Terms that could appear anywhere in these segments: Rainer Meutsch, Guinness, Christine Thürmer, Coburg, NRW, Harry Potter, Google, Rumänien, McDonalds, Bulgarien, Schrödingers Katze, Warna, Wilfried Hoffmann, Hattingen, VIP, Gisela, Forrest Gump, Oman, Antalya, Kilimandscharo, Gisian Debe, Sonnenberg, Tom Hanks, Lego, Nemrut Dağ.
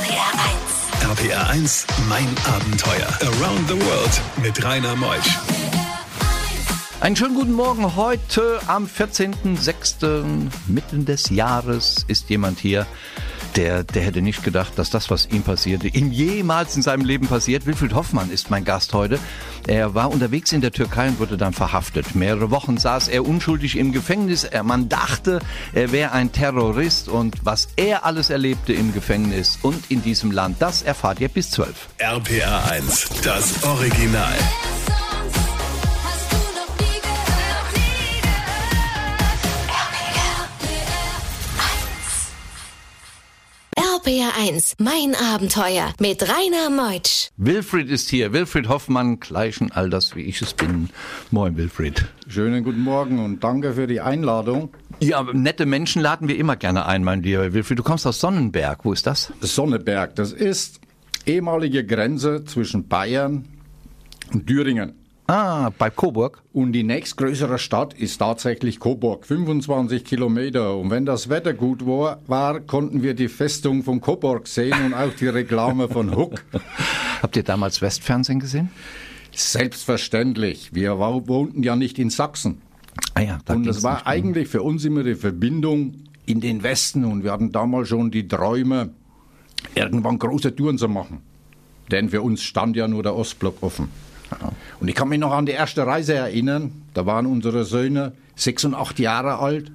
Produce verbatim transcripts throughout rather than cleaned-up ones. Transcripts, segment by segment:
R P R eins, mein Abenteuer. Around the World mit Rainer Meutsch. Einen schönen guten Morgen. Heute am vierzehnten sechsten mitten des Jahres ist jemand hier, der, der hätte nicht gedacht, dass das, was ihm passierte, ihm jemals in seinem Leben passiert. Wilfried Hoffmann ist mein Gast heute. Er war unterwegs in der Türkei und wurde dann verhaftet. Mehrere Wochen saß er unschuldig im Gefängnis. Man dachte, er wäre ein Terrorist. Und was er alles erlebte im Gefängnis und in diesem Land, das erfahrt ihr bis zwölf. R P R eins, das Original. R P R eins, mein Abenteuer mit Rainer Meutsch. Wilfried ist hier, Wilfried Hoffmann, gleichen Alters wie ich es bin. Moin Wilfried. Schönen guten Morgen und danke für die Einladung. Ja, nette Menschen laden wir immer gerne ein, mein lieber Wilfried. Du kommst aus Sonnenberg, wo ist das? Sonnenberg, das ist ehemalige Grenze zwischen Bayern und Thüringen. Ah, bei Coburg. Und die nächstgrößere Stadt ist tatsächlich Coburg, fünfundzwanzig Kilometer. Und wenn das Wetter gut war, war konnten wir die Festung von Coburg sehen und auch die Reklame von Huck. Habt ihr damals Westfernsehen gesehen? Selbstverständlich. Wir war, wohnten ja nicht in Sachsen. Ah ja, da und das war eigentlich für uns immer die Verbindung in den Westen. Und wir hatten damals schon die Träume, irgendwann große Touren zu machen. Denn für uns stand ja nur der Ostblock offen. Und ich kann mich noch an die erste Reise erinnern. Da waren unsere Söhne sechs und acht Jahre alt.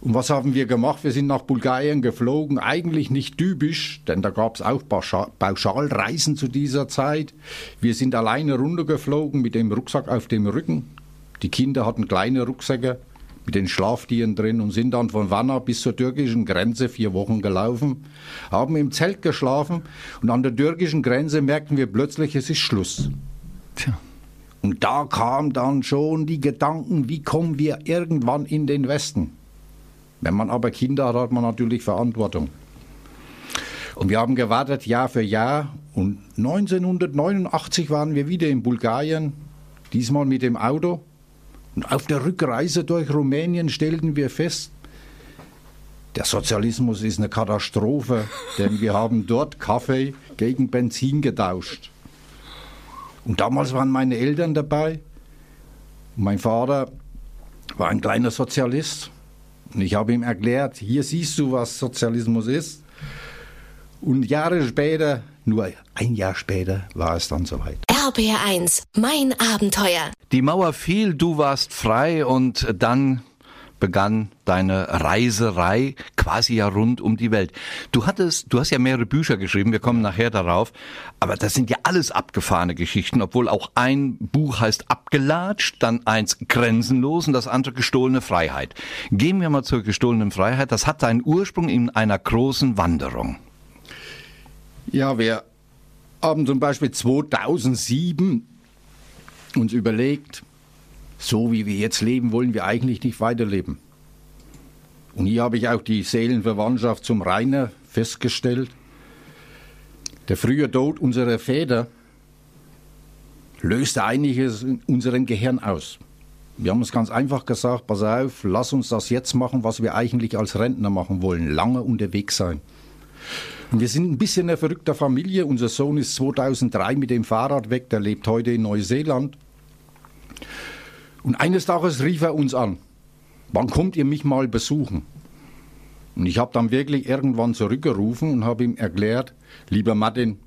Und was haben wir gemacht? Wir sind nach Bulgarien geflogen. Eigentlich nicht typisch, denn da gab es auch Pauschalreisen zu dieser Zeit. Wir sind alleine runtergeflogen mit dem Rucksack auf dem Rücken. Die Kinder hatten kleine Rucksäcke mit den Schlaftieren drin und sind dann von Warna bis zur türkischen Grenze vier Wochen gelaufen, haben im Zelt geschlafen und an der türkischen Grenze merkten wir plötzlich, es ist Schluss. Tja. Und da kamen dann schon die Gedanken, wie kommen wir irgendwann in den Westen? Wenn man aber Kinder hat, hat man natürlich Verantwortung. Und wir haben gewartet Jahr für Jahr und neunzehnhundertneunundachtzig waren wir wieder in Bulgarien, diesmal mit dem Auto. Und auf der Rückreise durch Rumänien stellten wir fest, der Sozialismus ist eine Katastrophe, denn wir haben dort Kaffee gegen Benzin getauscht. Und damals waren meine Eltern dabei. Mein Vater war ein kleiner Sozialist. Und ich habe ihm erklärt, hier siehst du, was Sozialismus ist. Und Jahre später, nur ein Jahr später, war es dann soweit. R B R eins, mein Abenteuer. Die Mauer fiel, du warst frei und dann begann deine Reiserei quasi ja rund um die Welt. Du hattest, du hast ja mehrere Bücher geschrieben, wir kommen nachher darauf, aber das sind ja alles abgefahrene Geschichten, obwohl auch ein Buch heißt Abgelatscht, dann eins Grenzenlos und das andere Gestohlene Freiheit. Gehen wir mal zur gestohlenen Freiheit, das hat seinen Ursprung in einer großen Wanderung. Ja, wir haben zum Beispiel zweitausendsieben uns überlegt, so wie wir jetzt leben, wollen wir eigentlich nicht weiterleben. Und hier habe ich auch die Seelenverwandtschaft zum Rainer festgestellt. Der frühe Tod unserer Väter löste einiges in unserem Gehirn aus. Wir haben uns ganz einfach gesagt, pass auf, lass uns das jetzt machen, was wir eigentlich als Rentner machen wollen, lange unterwegs sein. Und wir sind ein bisschen eine verrückte Familie. Unser Sohn ist zweitausenddrei mit dem Fahrrad weg, der lebt heute in Neuseeland. Und eines Tages rief er uns an, wann kommt ihr mich mal besuchen? Und ich habe dann wirklich irgendwann zurückgerufen und habe ihm erklärt, lieber Martin,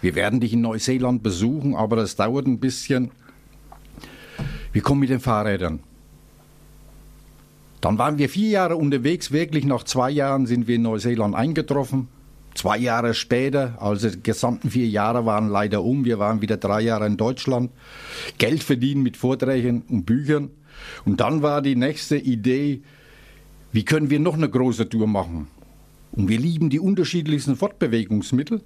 wir werden dich in Neuseeland besuchen, aber das dauert ein bisschen. Wir kommen mit den Fahrrädern. Dann waren wir vier Jahre unterwegs, wirklich nach zwei Jahren sind wir in Neuseeland eingetroffen. Zwei Jahre später, also die gesamten vier Jahre waren leider um, wir waren wieder drei Jahre in Deutschland, Geld verdienen mit Vorträgen und Büchern. Und dann war die nächste Idee, wie können wir noch eine große Tour machen? Und wir lieben die unterschiedlichsten Fortbewegungsmittel.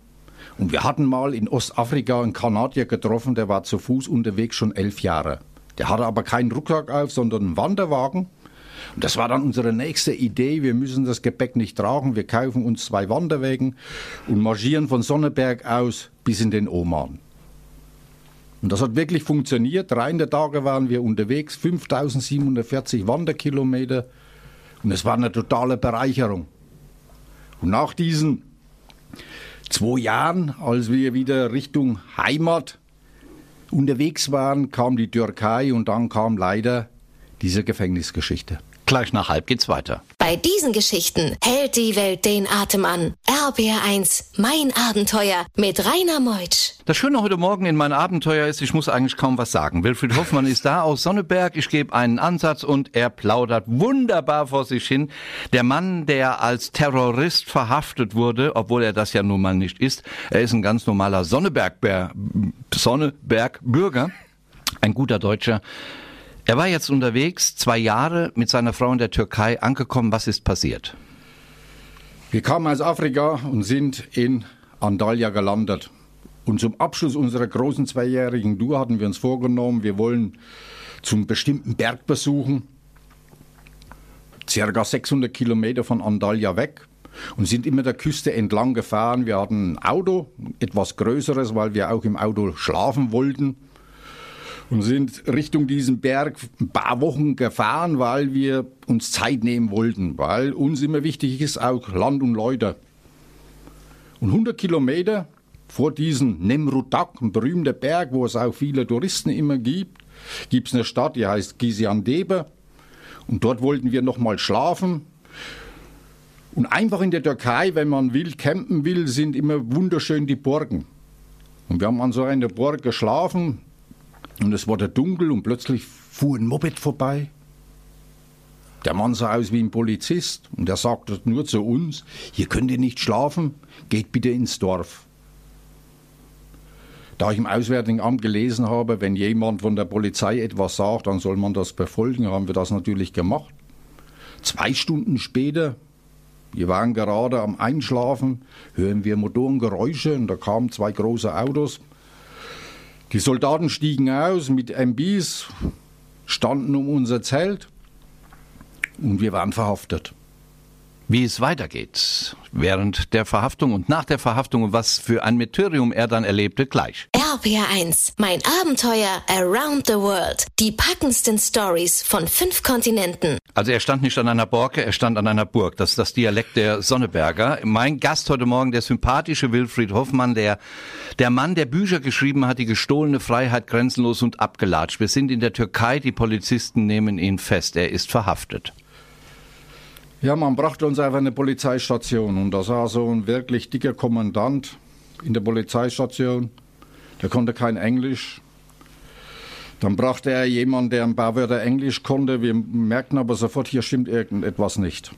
Und wir hatten mal in Ostafrika einen Kanadier getroffen, der war zu Fuß unterwegs schon elf Jahre. Der hatte aber keinen Rucksack auf, sondern einen Wanderwagen. Und das war dann unsere nächste Idee, wir müssen das Gepäck nicht tragen, wir kaufen uns zwei Wanderwägen und marschieren von Sonnenberg aus bis in den Oman. Und das hat wirklich funktioniert, drei Tage waren wir unterwegs, fünftausendsiebenhundertvierzig Wanderkilometer und es war eine totale Bereicherung. Und nach diesen zwei Jahren, als wir wieder Richtung Heimat unterwegs waren, kam die Türkei und dann kam leider diese Gefängnisgeschichte. Gleich nach halb geht's weiter. Bei diesen Geschichten hält die Welt den Atem an. R B R eins, mein Abenteuer mit Rainer Meutsch. Das Schöne heute Morgen in mein Abenteuer ist, ich muss eigentlich kaum was sagen. Wilfried Hoffmann ist da aus Sonnenberg. Ich gebe einen Ansatz und er plaudert wunderbar vor sich hin. Der Mann, der als Terrorist verhaftet wurde, obwohl er das ja nun mal nicht ist. Er ist ein ganz normaler Sonnenberg-Bär, Sonnenberg-Bürger, ein guter Deutscher. Er war jetzt unterwegs, zwei Jahre mit seiner Frau in der Türkei angekommen. Was ist passiert? Wir kamen aus Afrika und sind in Antalya gelandet. Und zum Abschluss unserer großen zweijährigen Tour hatten wir uns vorgenommen, wir wollen zum bestimmten Berg besuchen, circa sechshundert Kilometer von Antalya weg. Und sind immer der Küste entlang gefahren. Wir hatten ein Auto, etwas größeres, weil wir auch im Auto schlafen wollten. Und sind Richtung diesen Berg ein paar Wochen gefahren, weil wir uns Zeit nehmen wollten, weil uns immer wichtig ist, auch Land und Leute. Und hundert Kilometer vor diesem Nemrut Dağ, ein berühmter Berg, wo es auch viele Touristen immer gibt, gibt es eine Stadt, die heißt Gisian Debe. Und dort wollten wir nochmal schlafen. Und einfach in der Türkei, wenn man will, campen will, sind immer wunderschön die Burgen. Und wir haben an so einer Burg geschlafen. Und es wurde dunkel und plötzlich fuhr ein Moped vorbei. Der Mann sah aus wie ein Polizist und er sagte nur zu uns, hier könnt ihr nicht schlafen, geht bitte ins Dorf. Da ich im Auswärtigen Amt gelesen habe, wenn jemand von der Polizei etwas sagt, dann soll man das befolgen, haben wir das natürlich gemacht. Zwei Stunden später, wir waren gerade am Einschlafen, hören wir Motorengeräusche und da kamen zwei große Autos. Die Soldaten stiegen aus mit M Bs, standen um unser Zelt und wir waren verhaftet. Wie es weitergeht während der Verhaftung und nach der Verhaftung und was für ein Martyrium er dann erlebte, gleich. R B R eins, mein Abenteuer around the world. Die packendsten Stories von fünf Kontinenten. Also er stand nicht an einer Borke, er stand an einer Burg. Das ist das Dialekt der Sonneberger. Mein Gast heute Morgen, der sympathische Wilfried Hoffmann, der, der Mann, der Bücher geschrieben hat, die gestohlene Freiheit grenzenlos und abgelatscht. Wir sind in der Türkei, die Polizisten nehmen ihn fest. Er ist verhaftet. Ja, man brachte uns einfach eine Polizeistation und da saß so ein wirklich dicker Kommandant in der Polizeistation, der konnte kein Englisch. Dann brachte er jemanden, der ein paar Wörter Englisch konnte, wir merkten aber sofort, hier stimmt irgendetwas nicht.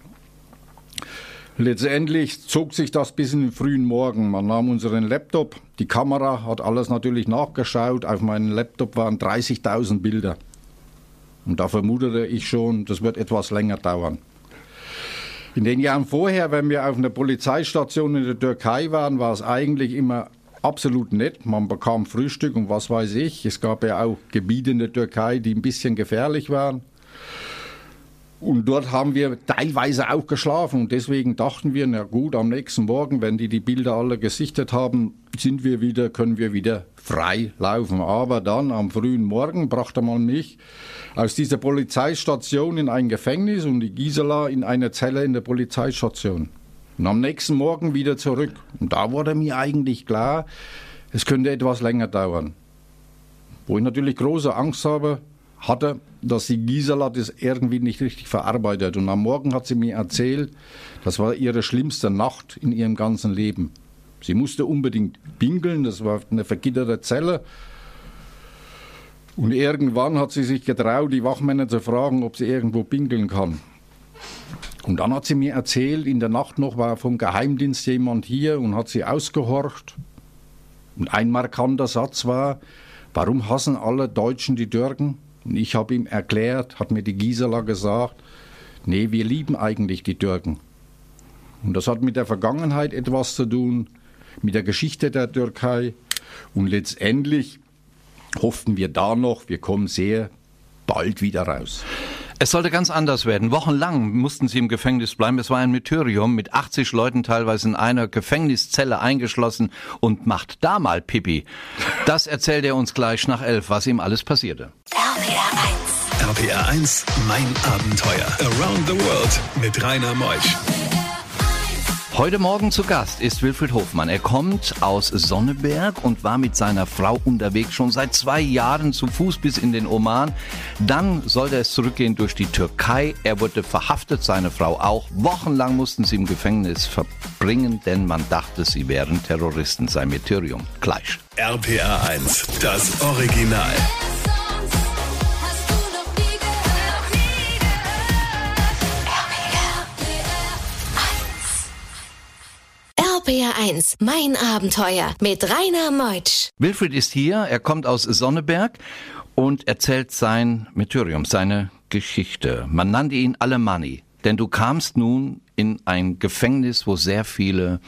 Letztendlich zog sich das bis in den frühen Morgen, man nahm unseren Laptop, die Kamera hat alles natürlich nachgeschaut, auf meinem Laptop waren dreißigtausend Bilder und da vermutete ich schon, das wird etwas länger dauern. In den Jahren vorher, wenn wir auf einer Polizeistation in der Türkei waren, war es eigentlich immer absolut nett. Man bekam Frühstück und was weiß ich. Es gab ja auch Gebiete in der Türkei, die ein bisschen gefährlich waren. Und dort haben wir teilweise auch geschlafen. Und deswegen dachten wir, na gut, am nächsten Morgen, wenn die die Bilder alle gesichtet haben, sind wir wieder, können wir wieder frei laufen. Aber dann am frühen Morgen brachte man mich aus dieser Polizeistation in ein Gefängnis und die Gisela in eine Zelle in der Polizeistation. Und am nächsten Morgen wieder zurück. Und da wurde mir eigentlich klar, es könnte etwas länger dauern. Wo ich natürlich große Angst habe, hatte, dass die Gisela das irgendwie nicht richtig verarbeitet. Und am Morgen hat sie mir erzählt, das war ihre schlimmste Nacht in ihrem ganzen Leben. Sie musste unbedingt pinkeln, das war eine vergitterte Zelle. Und irgendwann hat sie sich getraut, die Wachmänner zu fragen, ob sie irgendwo pinkeln kann. Und dann hat sie mir erzählt, in der Nacht noch war vom Geheimdienst jemand hier und hat sie ausgehorcht. Und ein markanter Satz war, warum hassen alle Deutschen die Türken? Und ich habe ihm erklärt, hat mir die Gisela gesagt, nee, wir lieben eigentlich die Türken. Und das hat mit der Vergangenheit etwas zu tun, mit der Geschichte der Türkei. Und letztendlich hofften wir da noch, wir kommen sehr bald wieder raus. Es sollte ganz anders werden. Wochenlang mussten sie im Gefängnis bleiben. Es war ein Martyrium mit achtzig Leuten teilweise in einer Gefängniszelle eingeschlossen und macht da mal Pipi. Das erzählt er uns gleich nach elf, was ihm alles passierte. R P R eins, mein Abenteuer. Around the World mit Rainer Meutsch. Heute Morgen zu Gast ist Wilfried Hoffmann. Er kommt aus Sonnenberg und war mit seiner Frau unterwegs schon seit zwei Jahren zu Fuß bis in den Oman. Dann sollte es zurückgehen durch die Türkei. Er wurde verhaftet, seine Frau auch. Wochenlang mussten sie im Gefängnis verbringen, denn man dachte, sie wären Terroristen. Sein Martyrium gleich. R P R eins, das Original. R P R eins, mein Abenteuer mit Rainer Meutsch. Wilfried ist hier, er kommt aus Sonnenberg und erzählt sein Martyrium, seine Geschichte. Man nannte ihn Alemanni, denn du kamst nun in ein Gefängnis, wo sehr viele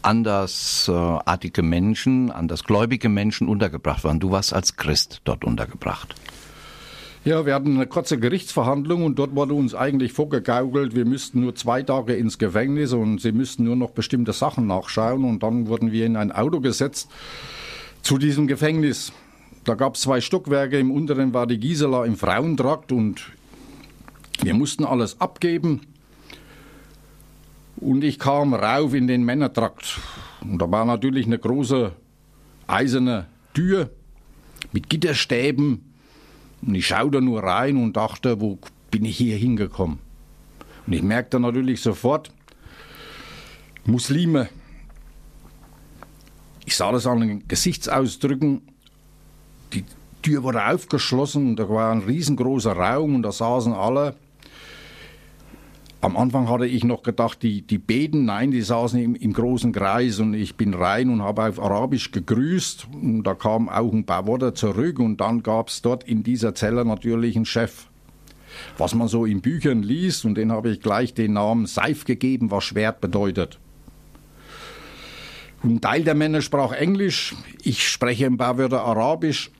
andersartige Menschen, andersgläubige Menschen untergebracht waren. Du warst als Christ dort untergebracht. Ja, wir hatten eine kurze Gerichtsverhandlung und dort wurde uns eigentlich vorgegaukelt, wir müssten nur zwei Tage ins Gefängnis und sie müssten nur noch bestimmte Sachen nachschauen, und dann wurden wir in ein Auto gesetzt zu diesem Gefängnis. Da gab es zwei Stockwerke, im unteren war die Gisela im Frauentrakt und wir mussten alles abgeben und ich kam rauf in den Männertrakt und da war natürlich eine große eiserne Tür mit Gitterstäben. Und ich schaue da nur rein und dachte, wo bin ich hier hingekommen? Und ich merkte natürlich sofort, Muslime. Ich sah das an den Gesichtsausdrücken. Die Tür wurde aufgeschlossen und da war ein riesengroßer Raum und da saßen alle. Am Anfang hatte ich noch gedacht, die, die beten. Nein, die saßen im, im großen Kreis und ich bin rein und habe auf Arabisch gegrüßt. Und da kamen auch ein paar Worte zurück und dann gab es dort in dieser Zelle natürlich einen Chef. Was man so in Büchern liest, und den habe ich gleich den Namen Seif gegeben, was Schwert bedeutet. Ein Teil der Männer sprach Englisch, ich spreche ein paar Wörter Arabisch.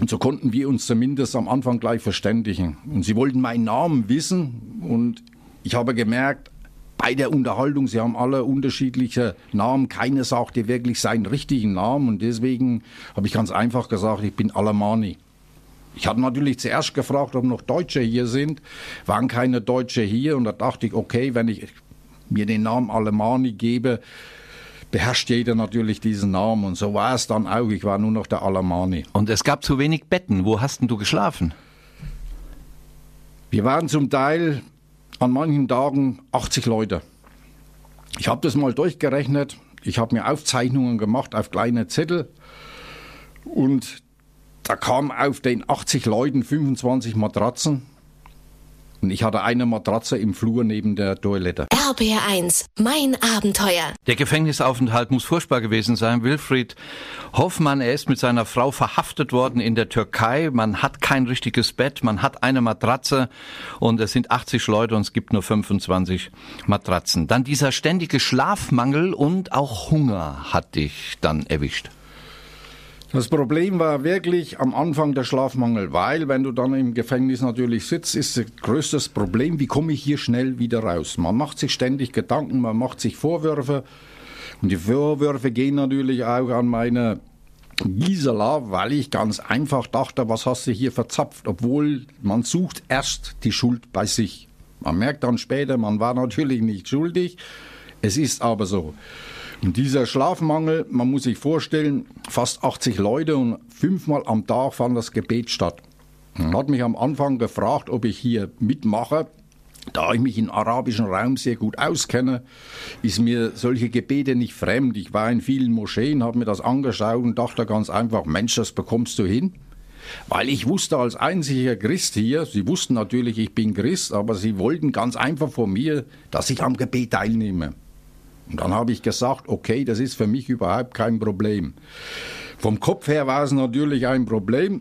Und so konnten wir uns zumindest am Anfang gleich verständigen. Und sie wollten meinen Namen wissen und ich habe gemerkt, bei der Unterhaltung, sie haben alle unterschiedliche Namen, keiner sagte wirklich seinen richtigen Namen und deswegen habe ich ganz einfach gesagt, ich bin Alemanni. Ich hatte natürlich zuerst gefragt, ob noch Deutsche hier sind, waren keine Deutsche hier und da dachte ich, okay, wenn ich mir den Namen Alemanni gebe, beherrscht jeder natürlich diesen Namen und so war es dann auch, ich war nur noch der Alemanni. Und es gab zu wenig Betten, wo hast denn du geschlafen? Wir waren zum Teil an manchen Tagen achtzig Leute. Ich habe das mal durchgerechnet. Ich habe mir Aufzeichnungen gemacht auf kleine Zettel. Und da kamen auf den achtzig Leuten fünfundzwanzig Matratzen. Und ich hatte eine Matratze im Flur neben der Toilette. R B R eins, mein Abenteuer. Der Gefängnisaufenthalt muss furchtbar gewesen sein. Wilfried Hoffmann, er ist mit seiner Frau verhaftet worden in der Türkei. Man hat kein richtiges Bett, man hat eine Matratze und es sind achtzig Leute und es gibt nur fünfundzwanzig Matratzen. Dann dieser ständige Schlafmangel und auch Hunger hat dich dann erwischt. Das Problem war wirklich am Anfang der Schlafmangel, weil wenn du dann im Gefängnis natürlich sitzt, ist das größte Problem, wie komme ich hier schnell wieder raus? Man macht sich ständig Gedanken, man macht sich Vorwürfe und die Vorwürfe gehen natürlich auch an meine Gisela, weil ich ganz einfach dachte, was hast du hier verzapft, obwohl man sucht erst die Schuld bei sich. Man merkt dann später, man war natürlich nicht schuldig, es ist aber so. Und dieser Schlafmangel, man muss sich vorstellen, fast achtzig Leute und fünfmal am Tag fand das Gebet statt. Man hat mich am Anfang gefragt, ob ich hier mitmache. Da ich mich im arabischen Raum sehr gut auskenne, ist mir solche Gebete nicht fremd. Ich war in vielen Moscheen, habe mir das angeschaut und dachte ganz einfach, Mensch, das bekommst du hin. Weil ich wusste als einziger Christ hier, sie wussten natürlich, ich bin Christ, aber sie wollten ganz einfach von mir, dass ich am Gebet teilnehme. Und dann habe ich gesagt, okay, das ist für mich überhaupt kein Problem. Vom Kopf her war es natürlich ein Problem,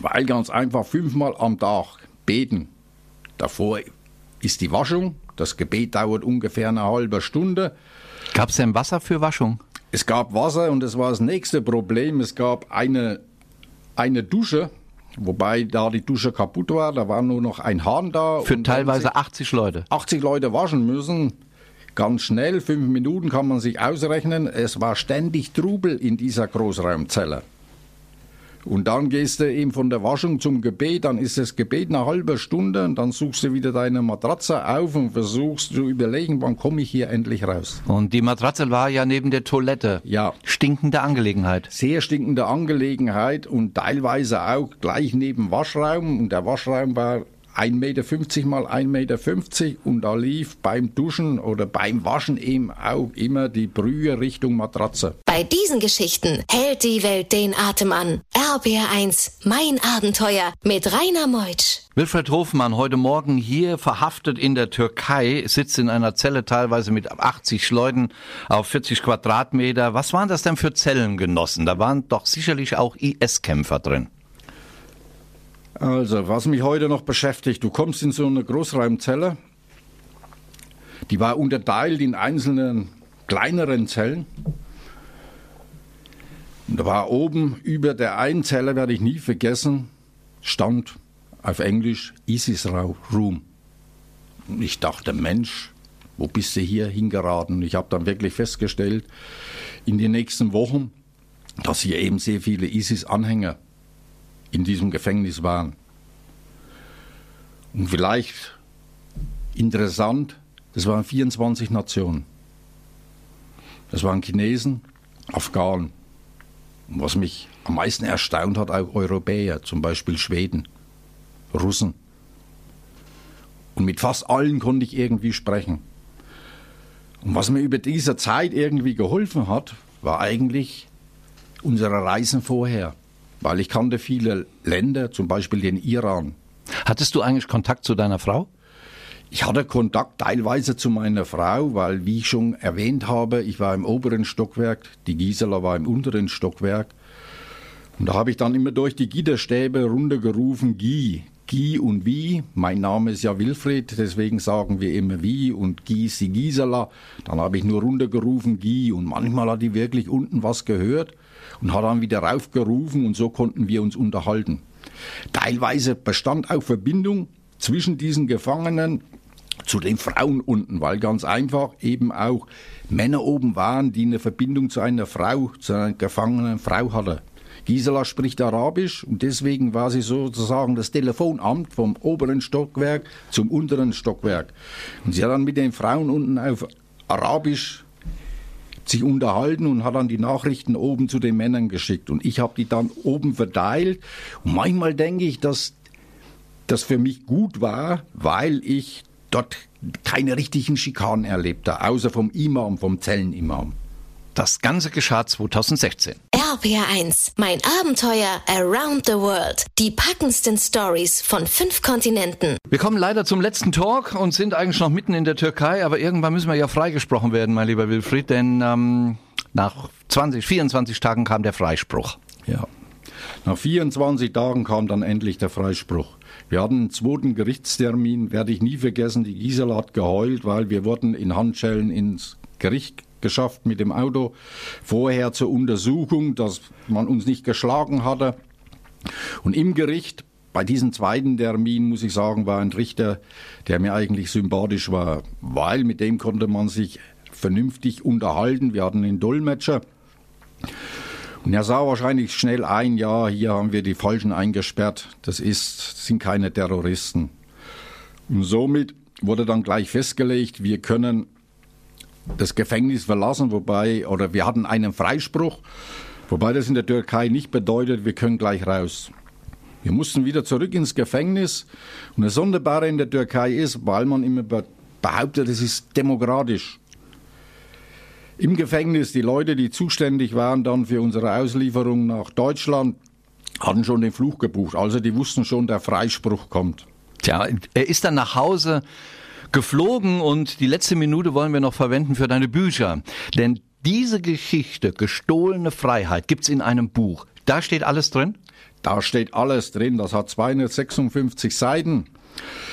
weil ganz einfach fünfmal am Tag beten. Davor ist die Waschung, das Gebet dauert ungefähr eine halbe Stunde. Gab es denn Wasser für Waschung? Es gab Wasser und das war das nächste Problem. Es gab eine, eine Dusche, wobei da die Dusche kaputt war, da war nur noch ein Hahn da. Für und teilweise achtzig Leute. achtzig Leute waschen müssen. Ganz schnell, fünf Minuten kann man sich ausrechnen, es war ständig Trubel in dieser Großraumzelle. Und dann gehst du eben von der Waschung zum Gebet, dann ist das Gebet eine halbe Stunde und dann suchst du wieder deine Matratze auf und versuchst zu überlegen, wann komme ich hier endlich raus. Und die Matratze war ja neben der Toilette. Ja. Stinkende Angelegenheit. Sehr stinkende Angelegenheit und teilweise auch gleich neben Waschraum. Und der Waschraum war ein Meter fünfzig mal ein Meter fünfzig und da lief beim Duschen oder beim Waschen eben auch immer die Brühe Richtung Matratze. Bei diesen Geschichten hält die Welt den Atem an. R B R eins, mein Abenteuer mit Rainer Meutsch. Wilfried Hoffmann, heute Morgen hier verhaftet in der Türkei, sitzt in einer Zelle teilweise mit achtzig Leuten auf vierzig Quadratmeter. Was waren das denn für Zellengenossen? Da waren doch sicherlich auch I S-Kämpfer drin. Also, was mich heute noch beschäftigt, du kommst in so eine Großraumzelle, die war unterteilt in einzelnen kleineren Zellen. Und da war oben über der einen Zelle, werde ich nie vergessen, stand auf Englisch ISIS-Room. Und ich dachte, Mensch, wo bist du hier hingeraten? Ich habe dann wirklich festgestellt, in den nächsten Wochen, dass hier eben sehr viele ISIS-Anhänger in diesem Gefängnis waren. Und vielleicht interessant, das waren vierundzwanzig Nationen. Das waren Chinesen, Afghanen. Und was mich am meisten erstaunt hat, auch Europäer, zum Beispiel Schweden, Russen. Und mit fast allen konnte ich irgendwie sprechen. Und was mir über diese Zeit irgendwie geholfen hat, war eigentlich unsere Reisen vorher. Weil ich kannte viele Länder, zum Beispiel den Iran. Hattest du eigentlich Kontakt zu deiner Frau? Ich hatte Kontakt teilweise zu meiner Frau, weil, wie ich schon erwähnt habe, ich war im oberen Stockwerk, die Gisela war im unteren Stockwerk. Und da habe ich dann immer durch die Gitterstäbe runtergerufen, Gi, Gi und Wie. Mein Name ist ja Wilfried, deswegen sagen wir immer Wie und Gi ist die Gisela. Dann habe ich nur runtergerufen, Gi. Und manchmal hat die wirklich unten was gehört. Und hat dann wieder raufgerufen und so konnten wir uns unterhalten. Teilweise bestand auch Verbindung zwischen diesen Gefangenen zu den Frauen unten, weil ganz einfach eben auch Männer oben waren, die eine Verbindung zu einer Frau, zu einer gefangenen Frau hatten. Gisela spricht Arabisch und deswegen war sie sozusagen das Telefonamt vom oberen Stockwerk zum unteren Stockwerk. Und sie hat dann mit den Frauen unten auf Arabisch sich unterhalten und hat dann die Nachrichten oben zu den Männern geschickt. Und ich habe die dann oben verteilt. Und manchmal denke ich, dass das für mich gut war, weil ich dort keine richtigen Schikanen erlebte, außer vom Imam, vom Zellenimam. Das Ganze geschah zweitausendsechzehn. R B R eins, mein Abenteuer around the world. Die packendsten Stories von fünf Kontinenten. Wir kommen leider zum letzten Talk und sind eigentlich noch mitten in der Türkei, aber irgendwann müssen wir ja freigesprochen werden, mein lieber Wilfried, denn ähm, nach zwanzig, vierundzwanzig Tagen kam der Freispruch. Ja, nach vierundzwanzig Tagen kam dann endlich der Freispruch. Wir hatten einen zweiten Gerichtstermin, werde ich nie vergessen, die Gisela hat geheult, weil wir wurden in Handschellen ins Gericht geschafft mit dem Auto, vorher zur Untersuchung, dass man uns nicht geschlagen hatte. Und im Gericht, bei diesem zweiten Termin, muss ich sagen, war ein Richter, der mir eigentlich sympathisch war, weil mit dem konnte man sich vernünftig unterhalten. Wir hatten einen Dolmetscher und er sah wahrscheinlich schnell ein, ja, hier haben wir die Falschen eingesperrt, das ist, das sind keine Terroristen. Und somit wurde dann gleich festgelegt, wir können das Gefängnis verlassen, wobei, oder wir hatten einen Freispruch, wobei das in der Türkei nicht bedeutet, wir können gleich raus. Wir mussten wieder zurück ins Gefängnis und das Sonderbare in der Türkei ist, weil man immer behauptet, es ist demokratisch. Im Gefängnis, die Leute, die zuständig waren dann für unsere Auslieferung nach Deutschland, hatten schon den Flug gebucht, also die wussten schon, der Freispruch kommt. Tja, er ist dann nach Hause geflogen und die letzte Minute wollen wir noch verwenden für deine Bücher. Denn diese Geschichte, gestohlene Freiheit, gibt's in einem Buch. Da steht alles drin? Da steht alles drin. Das hat zweihundertsechsundfünfzig Seiten.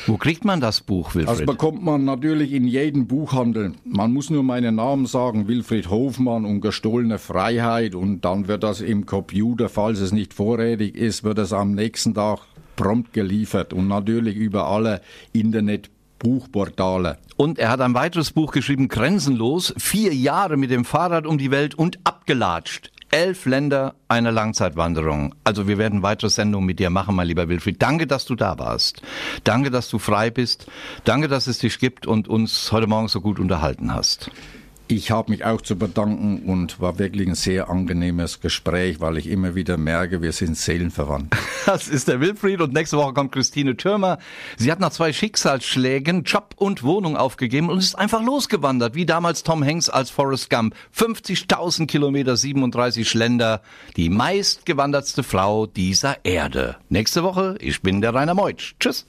Wo kriegt man das Buch, Wilfried? Das bekommt man natürlich in jedem Buchhandel. Man muss nur meinen Namen sagen, Wilfried Hoffmann und gestohlene Freiheit. Und dann wird das im Computer, falls es nicht vorrätig ist, wird es am nächsten Tag prompt geliefert. Und natürlich über alle Internet Buchportale. Und er hat ein weiteres Buch geschrieben, Grenzenlos, vier Jahre mit dem Fahrrad um die Welt und abgelatscht. elf Länder, eine Langzeitwanderung. Also wir werden weitere Sendungen mit dir machen, mein lieber Wilfried. Danke, dass du da warst. Danke, dass du frei bist. Danke, dass es dich gibt und uns heute Morgen so gut unterhalten hast. Ich habe mich auch zu bedanken und war wirklich ein sehr angenehmes Gespräch, weil ich immer wieder merke, wir sind seelenverwandt. Das ist der Wilfried und nächste Woche kommt Christine Thürmer. Sie hat nach zwei Schicksalsschlägen Job und Wohnung aufgegeben und ist einfach losgewandert, wie damals Tom Hanks als Forrest Gump. fünfzigtausend Kilometer, siebenunddreißig Länder, die meistgewandertste Frau dieser Erde. Nächste Woche, ich bin der Rainer Meutsch. Tschüss.